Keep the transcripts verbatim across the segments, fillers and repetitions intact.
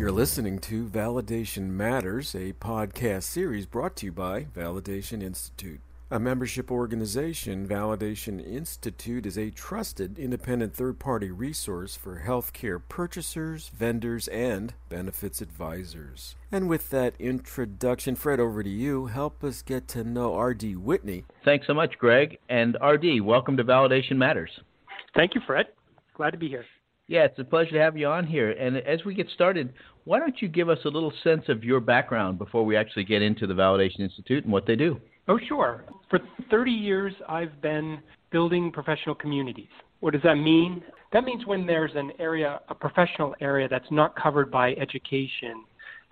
You're listening to Validation Matters, a podcast series brought to you by Validation Institute. A membership organization, Validation Institute is a trusted, independent third-party resource for healthcare purchasers, vendors, and benefits advisors. And with that introduction, Fred, over to you. Help us get to know R D. Whitney. Thanks so much, Greg. And R D, welcome to Validation Matters. Thank you, Fred. Glad to be here. Yeah, it's a pleasure to have you on here. And as we get started, why don't you give us a little sense of your background before we actually get into the Validation Institute and what they do? Oh, sure. For thirty years, I've been building professional communities. What does that mean? That means when there's an area, a professional area that's not covered by education,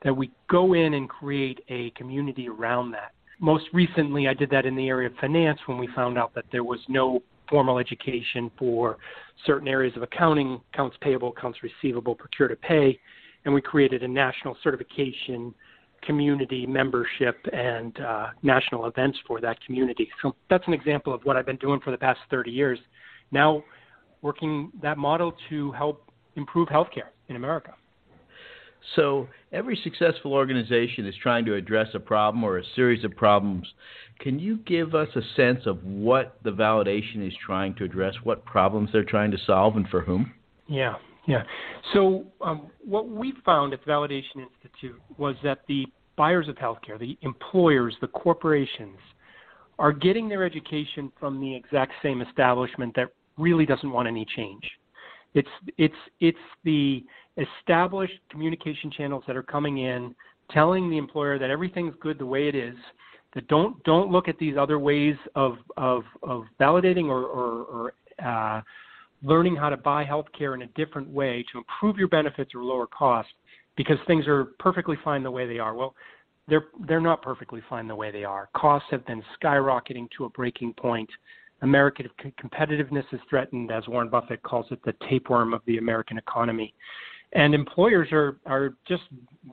that we go in and create a community around that. Most recently, I did that in the area of finance when we found out that there was no formal education for certain areas of accounting, accounts payable, accounts receivable, procure to pay, and we created a national certification community membership and uh, national events for that community. So that's an example of what I've been doing for the past thirty years. Now working that model to help improve healthcare in America. So every successful organization is trying to address a problem or a series of problems. Can you give us a sense of what the validation is trying to address, what problems they're trying to solve, and for whom? Yeah. Yeah. So um, what we found at the Validation Institute was that the buyers of healthcare, the employers, the corporations, are getting their education from the exact same establishment that really doesn't want any change. It's it's it's the established communication channels that are coming in, telling the employer that everything's good the way it is, that don't don't look at these other ways of of, of validating or or, or uh, learning how to buy healthcare in a different way to improve your benefits or lower cost because things are perfectly fine the way they are. Well, they're they're not perfectly fine the way they are. Costs have been skyrocketing to a breaking point. American competitiveness is threatened, as Warren Buffett calls it, the tapeworm of the American economy. And employers are, are just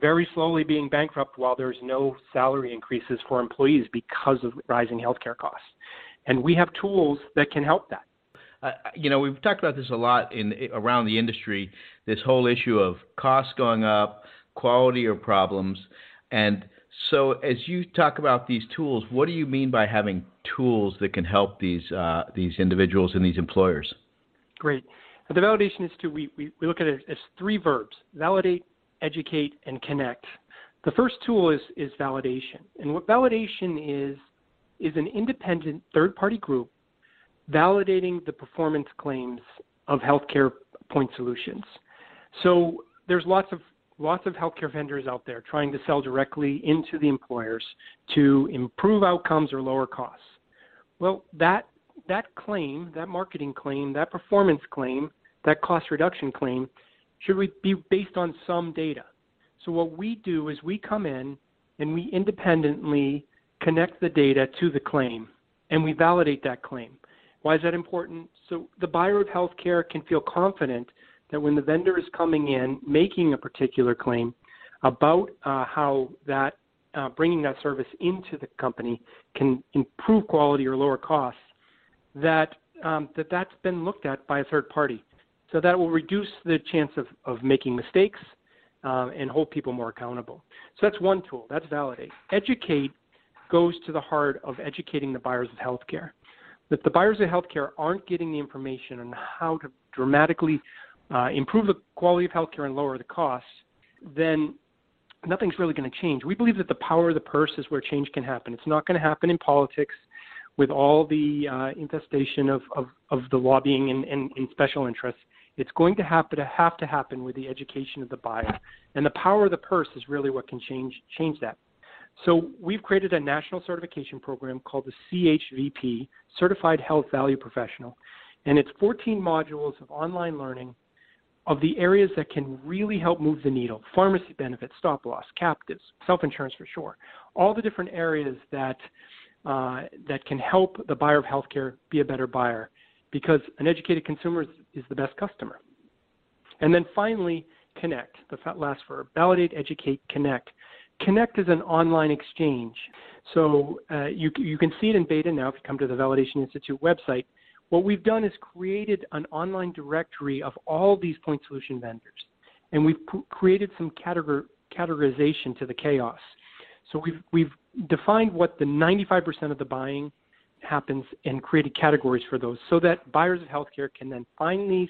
very slowly being bankrupt while there's no salary increases for employees because of rising healthcare costs. And we have tools that can help that. Uh, you know, we've talked about this a lot in around the industry, this whole issue of costs going up, quality or problems. And so as you talk about these tools, what do you mean by having tools that can help these uh, these individuals and these employers? Great. At the Validation Institute, we, we, we look at it as three verbs: validate, educate, and connect. The first tool is, is validation. And what validation is, is an independent third-party group validating the performance claims of healthcare point solutions. So there's lots of lots of healthcare vendors out there trying to sell directly into the employers to improve outcomes or lower costs. Well, that that claim, that marketing claim, that performance claim, that cost reduction claim should be based on some data. So what we do is we come in and we independently connect the data to the claim and we validate that claim. Why is that important? So the buyer of healthcare can feel confident that when the vendor is coming in, making a particular claim about uh, how that uh, bringing that service into the company can improve quality or lower costs, that, um, that that's been looked at by a third party. So that will reduce the chance of, of making mistakes uh, and hold people more accountable. So that's one tool. That's validate. Educate goes to the heart of educating the buyers of healthcare. That the buyers of healthcare aren't getting the information on how to dramatically uh, improve the quality of healthcare and lower the costs, then nothing's really going to change. We believe that the power of the purse is where change can happen. It's not going to happen in politics with all the uh, infestation of, of, of the lobbying and, and, and special interests. It's going to happen to have to happen with the education of the buyer. And the power of the purse is really what can change change that. So we've created a national certification program called the C H V P, Certified Health Value Professional, and it's fourteen modules of online learning of the areas that can really help move the needle: pharmacy benefits, stop loss, captives, self-insurance for sure, all the different areas that uh, that can help the buyer of healthcare be a better buyer, because an educated consumer is, is the best customer. And then finally, connect, the last verb: validate, educate, connect. Connect is an online exchange. So uh, you, you can see it in beta now if you come to the Validation Institute website. What we've done is created an online directory of all these point solution vendors. and we've created some categor categorization to the chaos. So we've, we've defined what the ninety-five percent of the buying happens and created categories for those so that buyers of healthcare can then find these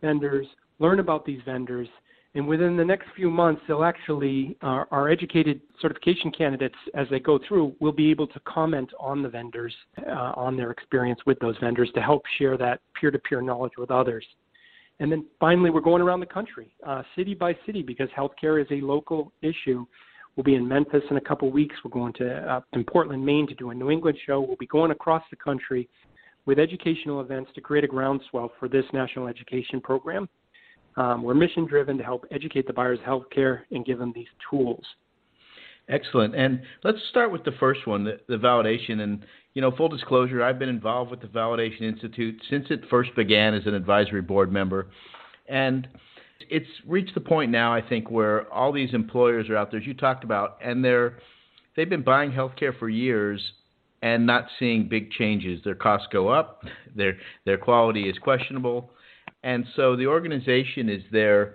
vendors, learn about these vendors, and within the next few months, they'll actually, uh, our educated certification candidates, as they go through, will be able to comment on the vendors, uh, on their experience with those vendors to help share that peer-to-peer knowledge with others. And then finally, we're going around the country, uh, city by city, because healthcare is a local issue. We'll be in Memphis in a couple of weeks. We're going to uh, in Portland, Maine to do a New England show. We'll be going across the country with educational events to create a groundswell for this national education program. Um, we're mission-driven to help educate the buyers of healthcare and give them these tools. Excellent. And let's start with the first one, the, the validation. And, you know, full disclosure, I've been involved with the Validation Institute since it first began as an advisory board member. And it's reached the point now, I think, where all these employers are out there, as you talked about, and they're, they've been buying healthcare for years and not seeing big changes. Their costs go up, their their quality is questionable. And so the organization is there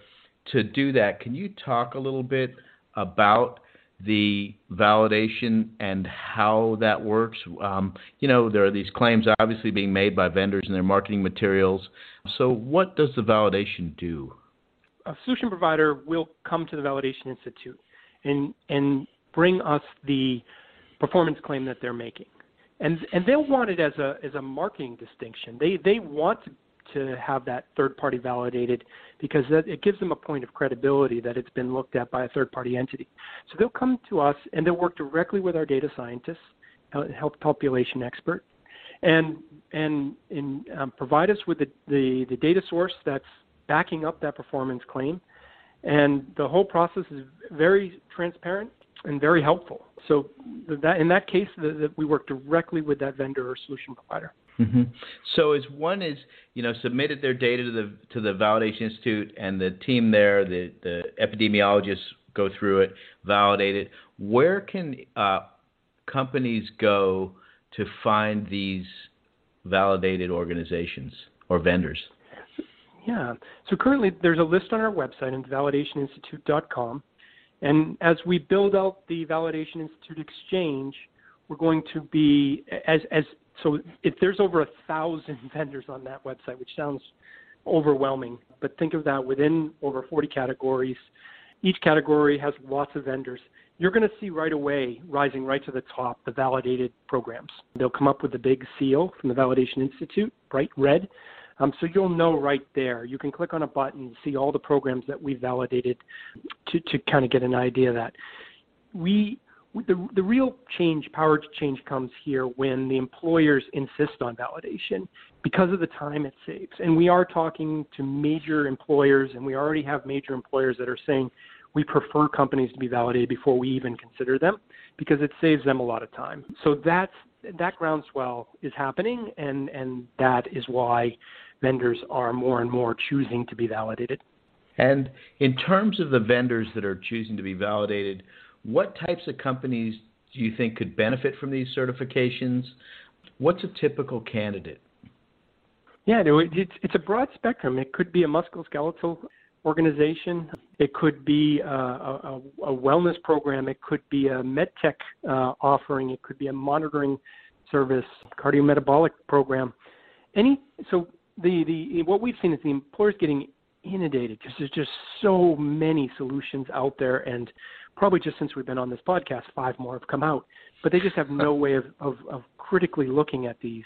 to do that. Can you talk a little bit about the validation and how that works? Um, you know, there are these claims obviously being made by vendors and their marketing materials. So what does the validation do? A solution provider will come to the Validation Institute and, and bring us the performance claim that they're making. And, and they'll want it as a, as a marketing distinction. They, they want to to have that third party validated because that, it gives them a point of credibility that it's been looked at by a third party entity. So they'll come to us and they'll work directly with our data scientists, health population expert, and and, and um, provide us with the, the, the data source that's backing up that performance claim. And the whole process is very transparent and very helpful. So that in that case, the, the, we work directly with that vendor or solution provider. Mm-hmm. So as one is, you know, submitted their data to the to the Validation Institute and the team there, the, the epidemiologists go through it, validate it. Where can uh, companies go to find these validated organizations or vendors? Yeah. So currently there's a list on our website at validation institute dot com. And as we build out the Validation Institute Exchange, we're going to be, as as so if there's over a thousand vendors on that website, which sounds overwhelming, but think of that within over forty categories. Each category has lots of vendors. You're going to see right away, rising right to the top, the validated programs. They'll come up with the big seal from the Validation Institute, bright red. Um, so you'll know right there. You can click on a button and see all the programs that we validated to, to kind of get an idea of that. We... The, the real change, power to change comes here when the employers insist on validation because of the time it saves. And we are talking to major employers, and we already have major employers that are saying we prefer companies to be validated before we even consider them because it saves them a lot of time. So that's, that groundswell is happening, and, and that is why vendors are more and more choosing to be validated. And in terms of the vendors that are choosing to be validated, what types of companies do you think could benefit from these certifications? What's a typical candidate? Yeah, it's, it's a broad spectrum. It could be a musculoskeletal organization. It could be a, a, a wellness program. It could be a med tech uh, offering. It could be a monitoring service, cardiometabolic program. Any so the, the what we've seen is the employers getting inundated because there's just so many solutions out there, and probably just since we've been on this podcast, five more have come out, but they just have no way of, of, of critically looking at these.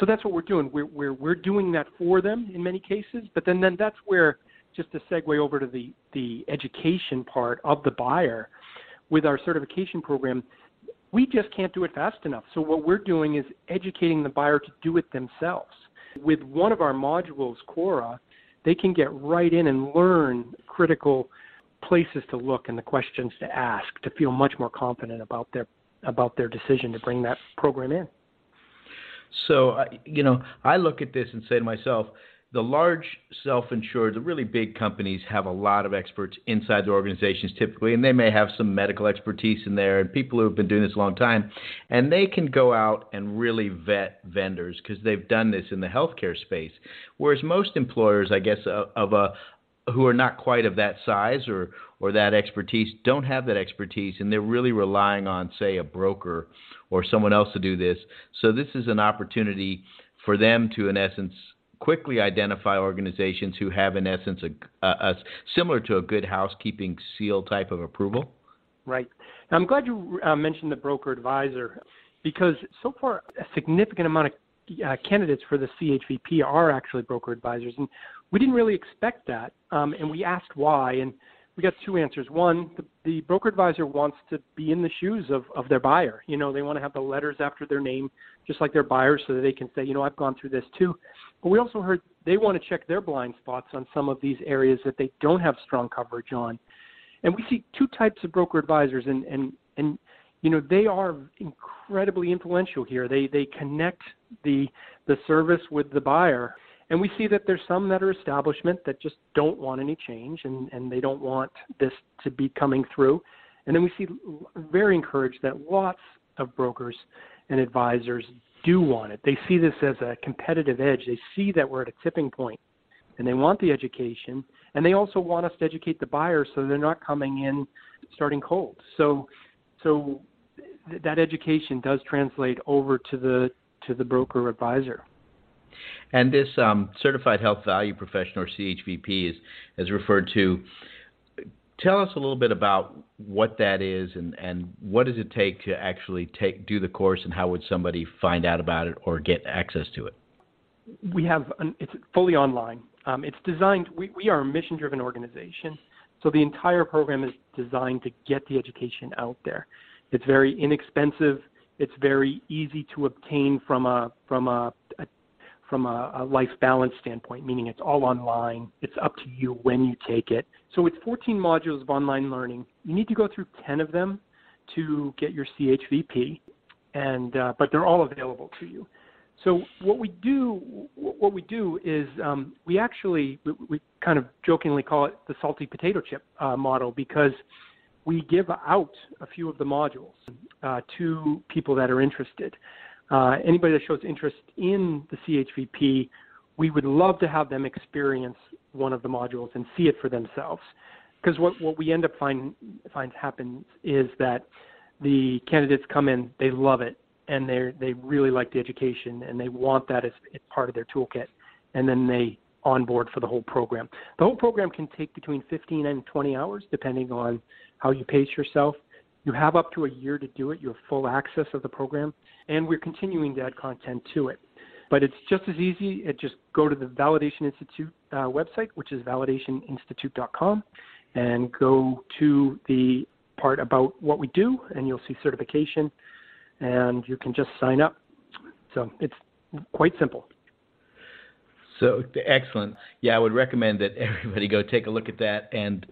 So that's what we're doing. We're, we're, we're doing that for them in many cases, but then, then that's where, just to segue over to the, the education part of the buyer, with our certification program, we just can't do it fast enough. So what we're doing is educating the buyer to do it themselves. With one of our modules, Quora, they can get right in and learn critical places to look and the questions to ask to feel much more confident about their about their decision to bring that program in. So, you know, I look at this and say to myself, the large self-insured, the really big companies have a lot of experts inside their organizations typically, and they may have some medical expertise in there and people who have been doing this a long time, and they can go out and really vet vendors because they've done this in the healthcare space, whereas most employers, I guess, of a who are not quite of that size or, or that expertise don't have that expertise, and they're really relying on, say, a broker or someone else to do this. So this is an opportunity for them to, in essence, quickly identify organizations who have, in essence, a, a, a similar to a good housekeeping seal type of approval. Right. Now, I'm glad you uh, mentioned the broker advisor, because so far a significant amount of uh, candidates for the C H V P are actually broker advisors, and we didn't really expect that, um, and we asked why, and we got two answers. One, the, the broker advisor wants to be in the shoes of, of their buyer. You know, they want to have the letters after their name, just like their buyer, so that they can say, you know, I've gone through this too. But we also heard they want to check their blind spots on some of these areas that they don't have strong coverage on. And we see two types of broker advisors, and, and, and you know, they are incredibly influential here. They they connect the the service with the buyer. And we see that there's some that are establishment that just don't want any change, and, and they don't want this to be coming through. And then we see very encouraged that lots of brokers and advisors do want it. They see this as a competitive edge. They see that we're at a tipping point, and they want the education, and they also want us to educate the buyer so they're not coming in starting cold. So so th- that education does translate over to the to the broker advisor. And this um, Certified Health Value Professional, or C H V P, is, is referred to. Tell us a little bit about what that is, and, and what does it take to actually take do the course, and how would somebody find out about it or get access to it? We have an, it's fully online. Um, it's designed. We, we are a mission-driven organization, so the entire program is designed to get the education out there. It's very inexpensive. It's very easy to obtain from a from a, a from a, a life balance standpoint, meaning it's all online. It's up to you when you take it. So it's fourteen modules of online learning. You need to go through ten of them to get your C H V P, and uh, but they're all available to you. So what we do, what we do is um, we actually we, we kind of jokingly call it the salty potato chip uh, model, because we give out a few of the modules uh, to people that are interested. Uh, anybody that shows interest in the C H V P, we would love to have them experience one of the modules and see it for themselves. Because what, what we end up find, find happens is that the candidates come in, they love it, and they they really like the education, and they want that as, as part of their toolkit, and then they onboard for the whole program. The whole program can take between fifteen and twenty hours, depending on how you pace yourself. You have up to a year to do it. You have full access of the program, and we're continuing to add content to it. But it's just as easy. It just go to the Validation Institute uh, website, which is validation institute dot com, and go to the part about what we do, and you'll see certification, and you can just sign up. So it's quite simple. So excellent. Yeah, I would recommend that everybody go take a look at that. And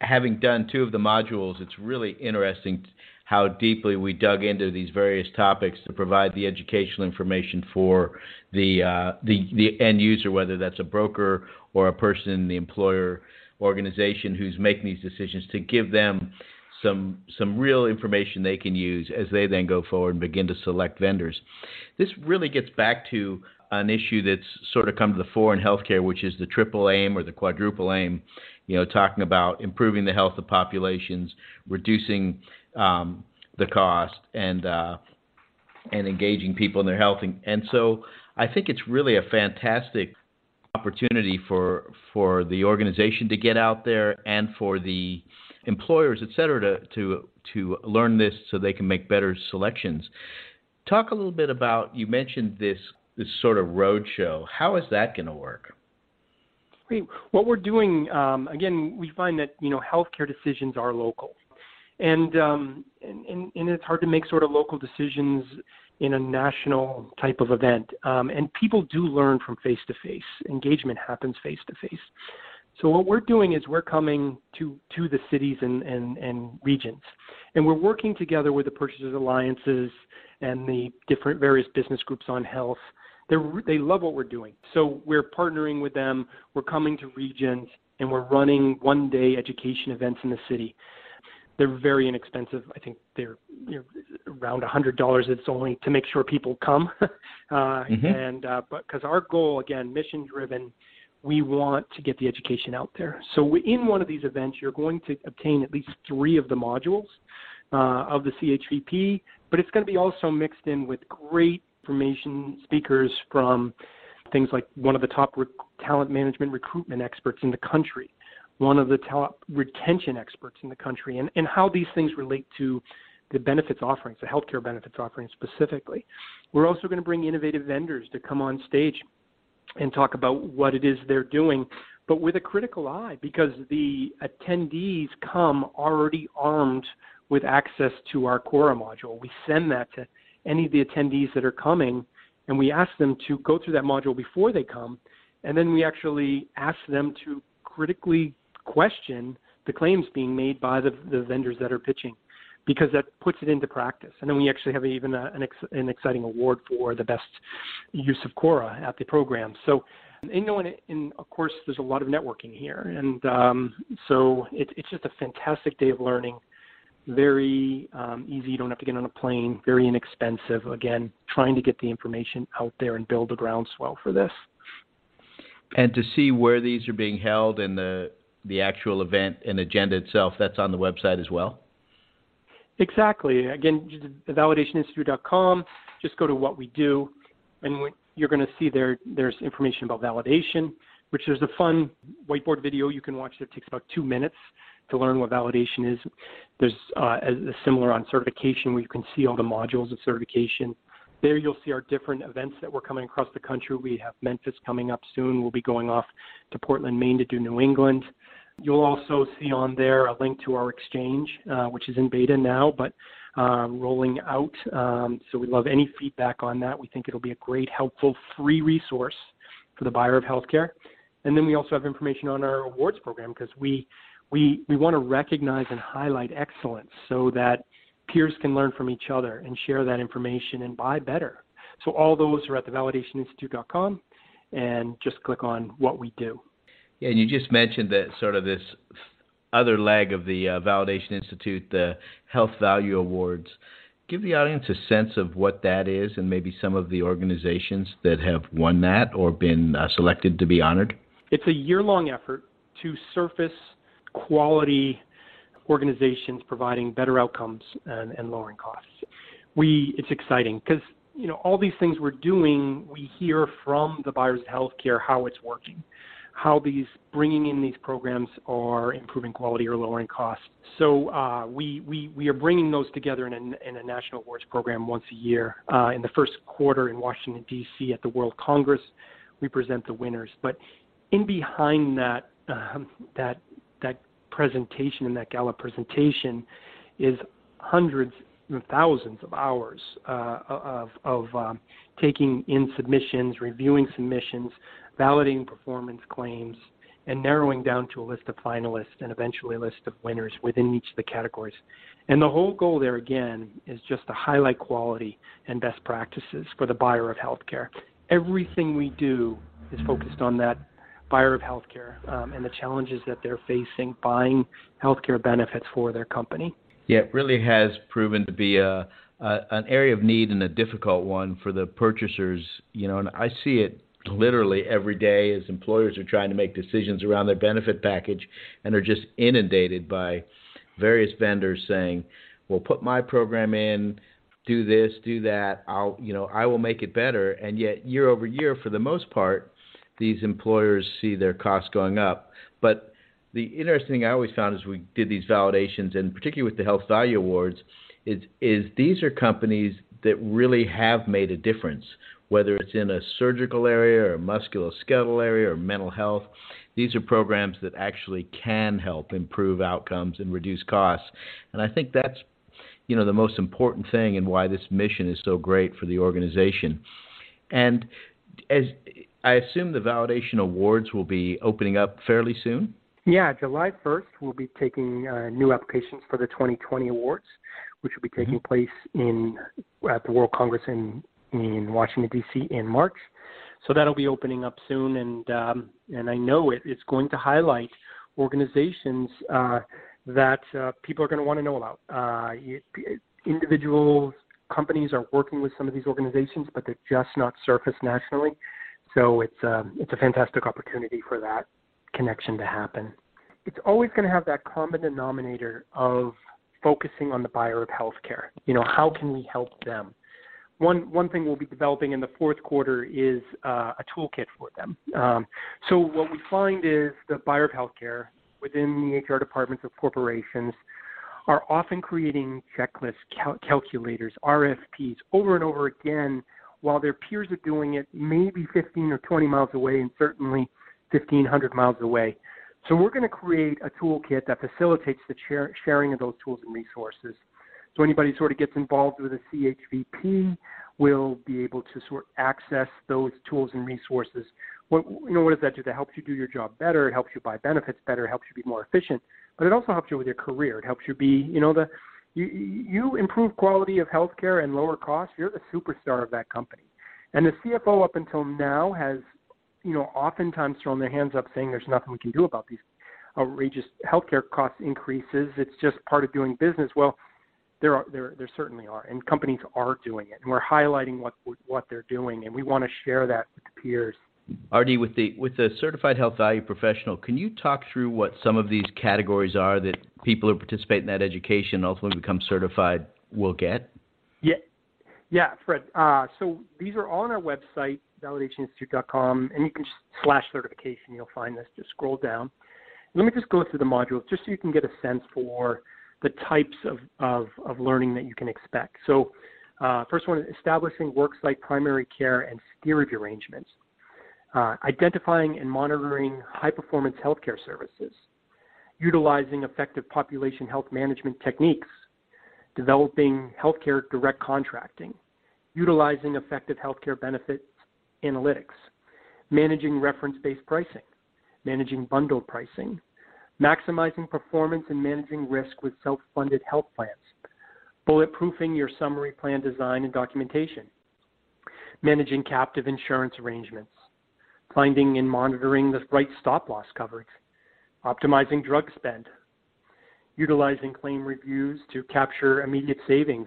having done two of the modules, it's really interesting how deeply we dug into these various topics to provide the educational information for the uh, the, the end user, whether that's a broker or a person in the employer organization who's making these decisions, to give them some some real information they can use as they then go forward and begin to select vendors. This really gets back to an issue that's sort of come to the fore in healthcare, which is the triple aim or the quadruple aim, you know, talking about improving the health of populations, reducing um, the cost, and uh, and engaging people in their health. And, and so I think it's really a fantastic opportunity for for the organization to get out there, and for the employers, et cetera, to, to, to learn this so they can make better selections. Talk a little bit about, you mentioned this this sort of roadshow. How is that going to work? Great. What we're doing, um, again, we find that, you know, healthcare decisions are local. And, um, and, and, and it's hard to make sort of local decisions in a national type of event. Um, and people do learn from face-to-face. Engagement happens face-to-face. So what we're doing is we're coming to, to the cities and, and, and regions, and we're working together with the Purchasers Alliances and the different various business groups on health. They they love what we're doing. So we're partnering with them. We're coming to regions, and we're running one-day education events in the city. They're very inexpensive. I think they're you know, around one hundred dollars. It's only to make sure people come. uh, mm-hmm. and uh, but because our goal, again, mission-driven, we want to get the education out there. So in one of these events, you're going to obtain at least three of the modules uh, of the C H V P, but it's going to be also mixed in with great information speakers from things like one of the top rec- talent management recruitment experts in the country, one of the top retention experts in the country, and, and how these things relate to the benefits offerings, the healthcare benefits offerings specifically. We're also going to bring innovative vendors to come on stage and talk about what it is they're doing, but with a critical eye, because the attendees come already armed with access to our Quora module. We send that to any of the attendees that are coming, and we ask them to go through that module before they come, and then we actually ask them to critically question the claims being made by the, the vendors that are pitching, because that puts it into practice. And then we actually have even a, an, ex, an exciting award for the best use of Quora at the program. So, you know, and, and of course, there's a lot of networking here. And um, so it, it's just a fantastic day of learning. Very um, easy. You don't have to get on a plane. Very inexpensive. Again, trying to get the information out there and build a groundswell for this. And to see where these are being held and the, the actual event and agenda itself, that's on the website as well? Exactly. Again, validation institute dot com, just go to what we do, and you're going to see there there's information about validation, which there's a fun whiteboard video you can watch that takes about two minutes to learn what validation is. There's uh, a, a similar on certification where you can see all the modules of certification. There you'll see our different events that we're coming across the country. We have Memphis coming up soon. We'll be going off to Portland, Maine to do New England. You'll also see on there a link to our exchange, uh, which is in beta now, but uh, rolling out. Um, so we love any feedback on that. We think it'll be a great, helpful, free resource for the buyer of healthcare. And then we also have information on our awards program, because we, we, we want to recognize and highlight excellence so that peers can learn from each other and share that information and buy better. So all those are at the validation institute dot com, and just click on what we do. Yeah, and you just mentioned that sort of this other leg of the uh, Validation Institute, the Health Value Awards. Give the audience a sense of what that is and maybe some of the organizations that have won that or been uh, selected to be honored. It's a year-long effort to surface quality organizations providing better outcomes and, and lowering costs. We, it's exciting because, you know, all these things we're doing, we hear from the buyers of healthcare how it's working, how these bringing in these programs are improving quality or lowering costs. So uh, we, we we are bringing those together in a, in a national awards program once a year. Uh, in the first quarter in Washington, D C at the World Congress, we present the winners. But in behind that um, that that presentation and that gala presentation is hundreds and thousands of hours uh, of, of um, taking in submissions, reviewing submissions, validating performance claims, and narrowing down to a list of finalists and eventually a list of winners within each of the categories. And the whole goal there, again, is just to highlight quality and best practices for the buyer of healthcare. Everything we do is focused on that buyer of healthcare um, and the challenges that they're facing buying healthcare benefits for their company. Yeah, it really has proven to be a, a an area of need and a difficult one for the purchasers, you know, and I see it literally every day as employers are trying to make decisions around their benefit package and are just inundated by various vendors saying, well, put my program in, do this, do that, I'll, you know, I will make it better. And yet year over year, for the most part, these employers see their costs going up. But the interesting thing I always found as we did these validations, and particularly with the Health Value Awards, is, is these are companies that really have made a difference, whether it's in a surgical area or a musculoskeletal area or mental health. These are programs that actually can help improve outcomes and reduce costs. And I think that's, you know, the most important thing and why this mission is so great for the organization. And as I assume the Validation Awards will be opening up fairly soon? Yeah, July first, we'll be taking uh, new applications for the twenty twenty awards, which will be taking mm-hmm. place in at the World Congress in in Washington, D C in March. So that'll be opening up soon, and um, and I know it, it's going to highlight organizations uh, that uh, people are going to want to know about. Uh, it, it, individual companies are working with some of these organizations, but they're just not surfaced nationally. So it's a, it's a fantastic opportunity for that connection to happen. It's always going to have that common denominator of focusing on the buyer of healthcare. You know, how can we help them? One one thing we'll be developing in the fourth quarter is uh, a toolkit for them. Um, so what we find is the buyer of healthcare within the H R departments of corporations are often creating checklists, cal- calculators, R F Ps over and over again while their peers are doing it maybe fifteen or twenty miles away and certainly fifteen hundred miles away. So we're going to create a toolkit that facilitates the share- sharing of those tools and resources. So anybody who sort of gets involved with a C H V P will be able to sort of access those tools and resources. What, you know, what does that do? That helps you do your job better. It helps you buy benefits better. It helps you be more efficient. But it also helps you with your career. It helps you be, you know, the you, you improve quality of healthcare and lower costs. You're the superstar of that company. And the C F O up until now has, you know, oftentimes thrown their hands up saying there's nothing we can do about these outrageous healthcare cost increases. It's just part of doing business. Well, There are there there certainly are, and companies are doing it, and we're highlighting what what they're doing, and we want to share that with the peers. R D, with the with the Certified Health Value Professional, can you talk through what some of these categories are that people who participate in that education and ultimately become certified will get? Yeah, yeah, Fred. Uh, so these are all on our website, validation institute dot com, and you can just slash certification. You'll find this. Just scroll down. Let me just go through the modules just so you can get a sense for the types of, of, of learning that you can expect. So uh, first one is establishing worksite primary care and steerage arrangements, uh, identifying and monitoring high-performance healthcare services, utilizing effective population health management techniques, developing healthcare direct contracting, utilizing effective healthcare benefits analytics, managing reference-based pricing, managing bundled pricing, maximizing performance and managing risk with self-funded health plans, bulletproofing your summary plan design and documentation, managing captive insurance arrangements, finding and monitoring the right stop-loss coverage, optimizing drug spend, utilizing claim reviews to capture immediate savings,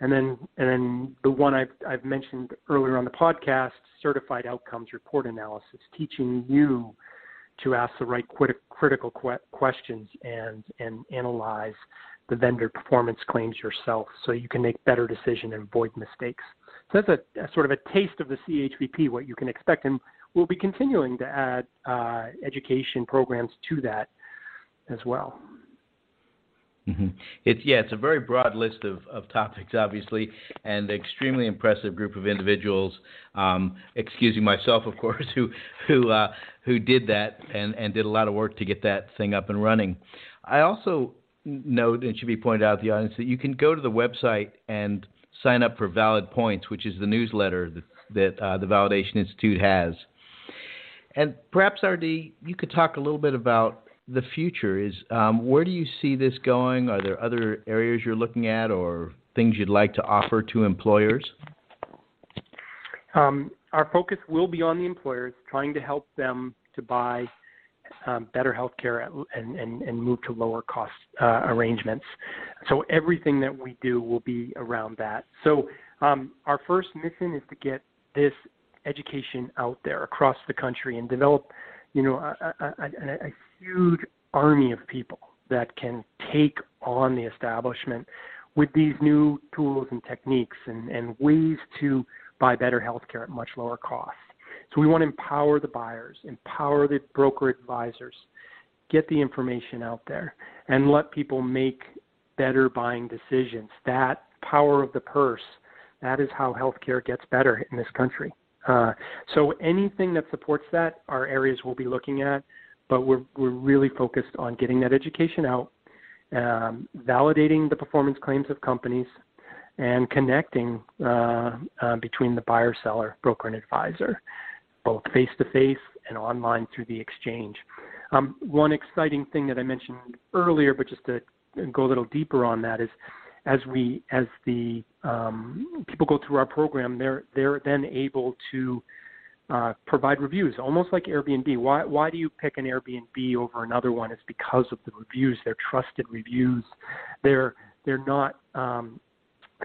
and then and then the one I've, I've mentioned earlier on the podcast, certified outcomes report analysis, teaching you to ask the right crit- critical que- questions and and analyze the vendor performance claims yourself so you can make better decisions and avoid mistakes. So that's a, a sort of a taste of the C H V P, what you can expect, and we'll be continuing to add uh, education programs to that as well. Mm-hmm. It's yeah, it's a very broad list of, of topics, obviously, and an extremely impressive group of individuals, um, excusing myself, of course, who who uh, who did that and, and did a lot of work to get that thing up and running. I also note, and it should be pointed out to the audience, that you can go to the website and sign up for Valid Points, which is the newsletter that, that uh, the Validation Institute has. And perhaps, R D, you could talk a little bit about the future is, um, where do you see this going? Are there other areas you're looking at or things you'd like to offer to employers? Um, our focus will be on the employers, trying to help them to buy um, better healthcare and, and, and move to lower cost uh, arrangements. So everything that we do will be around that. So um, our first mission is to get this education out there across the country and develop, you know, a, a, a, a huge army of people that can take on the establishment with these new tools and techniques and, and ways to buy better healthcare at much lower costs. So we want to empower the buyers, empower the broker advisors, get the information out there, and let people make better buying decisions. That power of the purse, that is how healthcare gets better in this country. Uh, so anything that supports that are areas we'll be looking at, but we're we're really focused on getting that education out, um, validating the performance claims of companies, and connecting uh, uh, between the buyer, seller, broker, and advisor, both face-to-face and online through the exchange. Um, one exciting thing that I mentioned earlier, but just to go a little deeper on that, is As we, as the um, people go through our program, they're they're then able to uh, provide reviews, almost like Airbnb. Why why do you pick an Airbnb over another one? It's because of the reviews. They're trusted reviews. They're they're not um,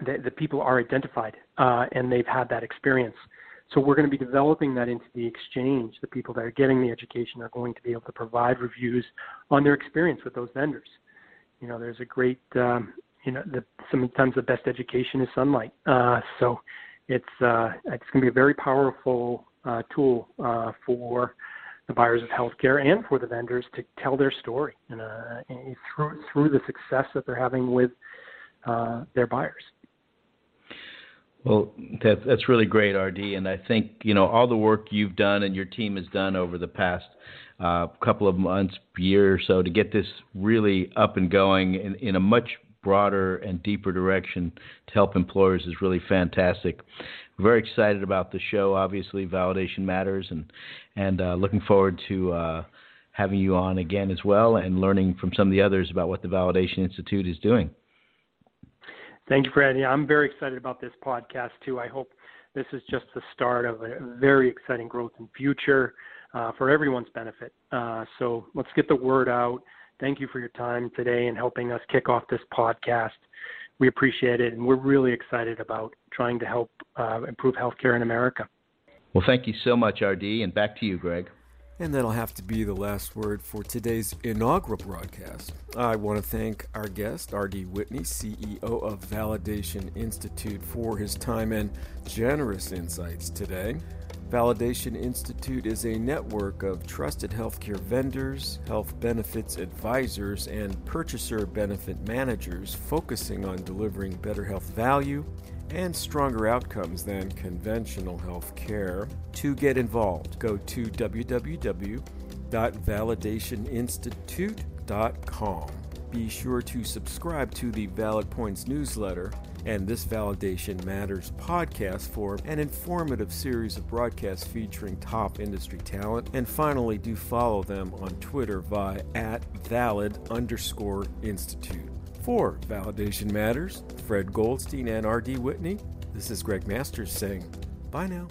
they, the people are identified uh, and they've had that experience. So we're going to be developing that into the exchange. The people that are getting the education are going to be able to provide reviews on their experience with those vendors. You know, there's a great, um, you know, the, sometimes the best education is sunlight. Uh, so it's uh, it's going to be a very powerful uh, tool uh, for the buyers of healthcare and for the vendors to tell their story and uh, through through the success that they're having with uh, their buyers. Well, that, that's really great, R D, and I think, you know, all the work you've done and your team has done over the past uh, couple of months, year or so, to get this really up and going in, in a much broader and deeper direction to help employers is really fantastic. We're very excited about the show. Obviously, validation matters, and and uh, looking forward to uh, having you on again as well and learning from some of the others about what the Validation Institute is doing. Thank you, Fred. Yeah, I'm very excited about this podcast, too. I hope this is just the start of a very exciting growth and future uh, for everyone's benefit. Uh, so let's get the word out. Thank you for your time today and helping us kick off this podcast. We appreciate it, and we're really excited about trying to help uh, improve healthcare in America. Well, thank you so much, R D, and back to you, Greg. And that'll have to be the last word for today's inaugural broadcast. I want to thank our guest, R D. Whitney, C E O of Validation Institute, for his time and generous insights today. Validation Institute is a network of trusted healthcare vendors, health benefits advisors, and purchaser benefit managers focusing on delivering better health value and stronger outcomes than conventional health care. To get involved, go to w w w dot validation institute dot com. Be sure to subscribe to the Valid Points newsletter and this Validation Matters podcast for an informative series of broadcasts featuring top industry talent. And finally, do follow them on Twitter via at valid underscore institute. For Validation Matters, Fred Goldstein and R D. Whitney, this is Greg Masters saying bye now.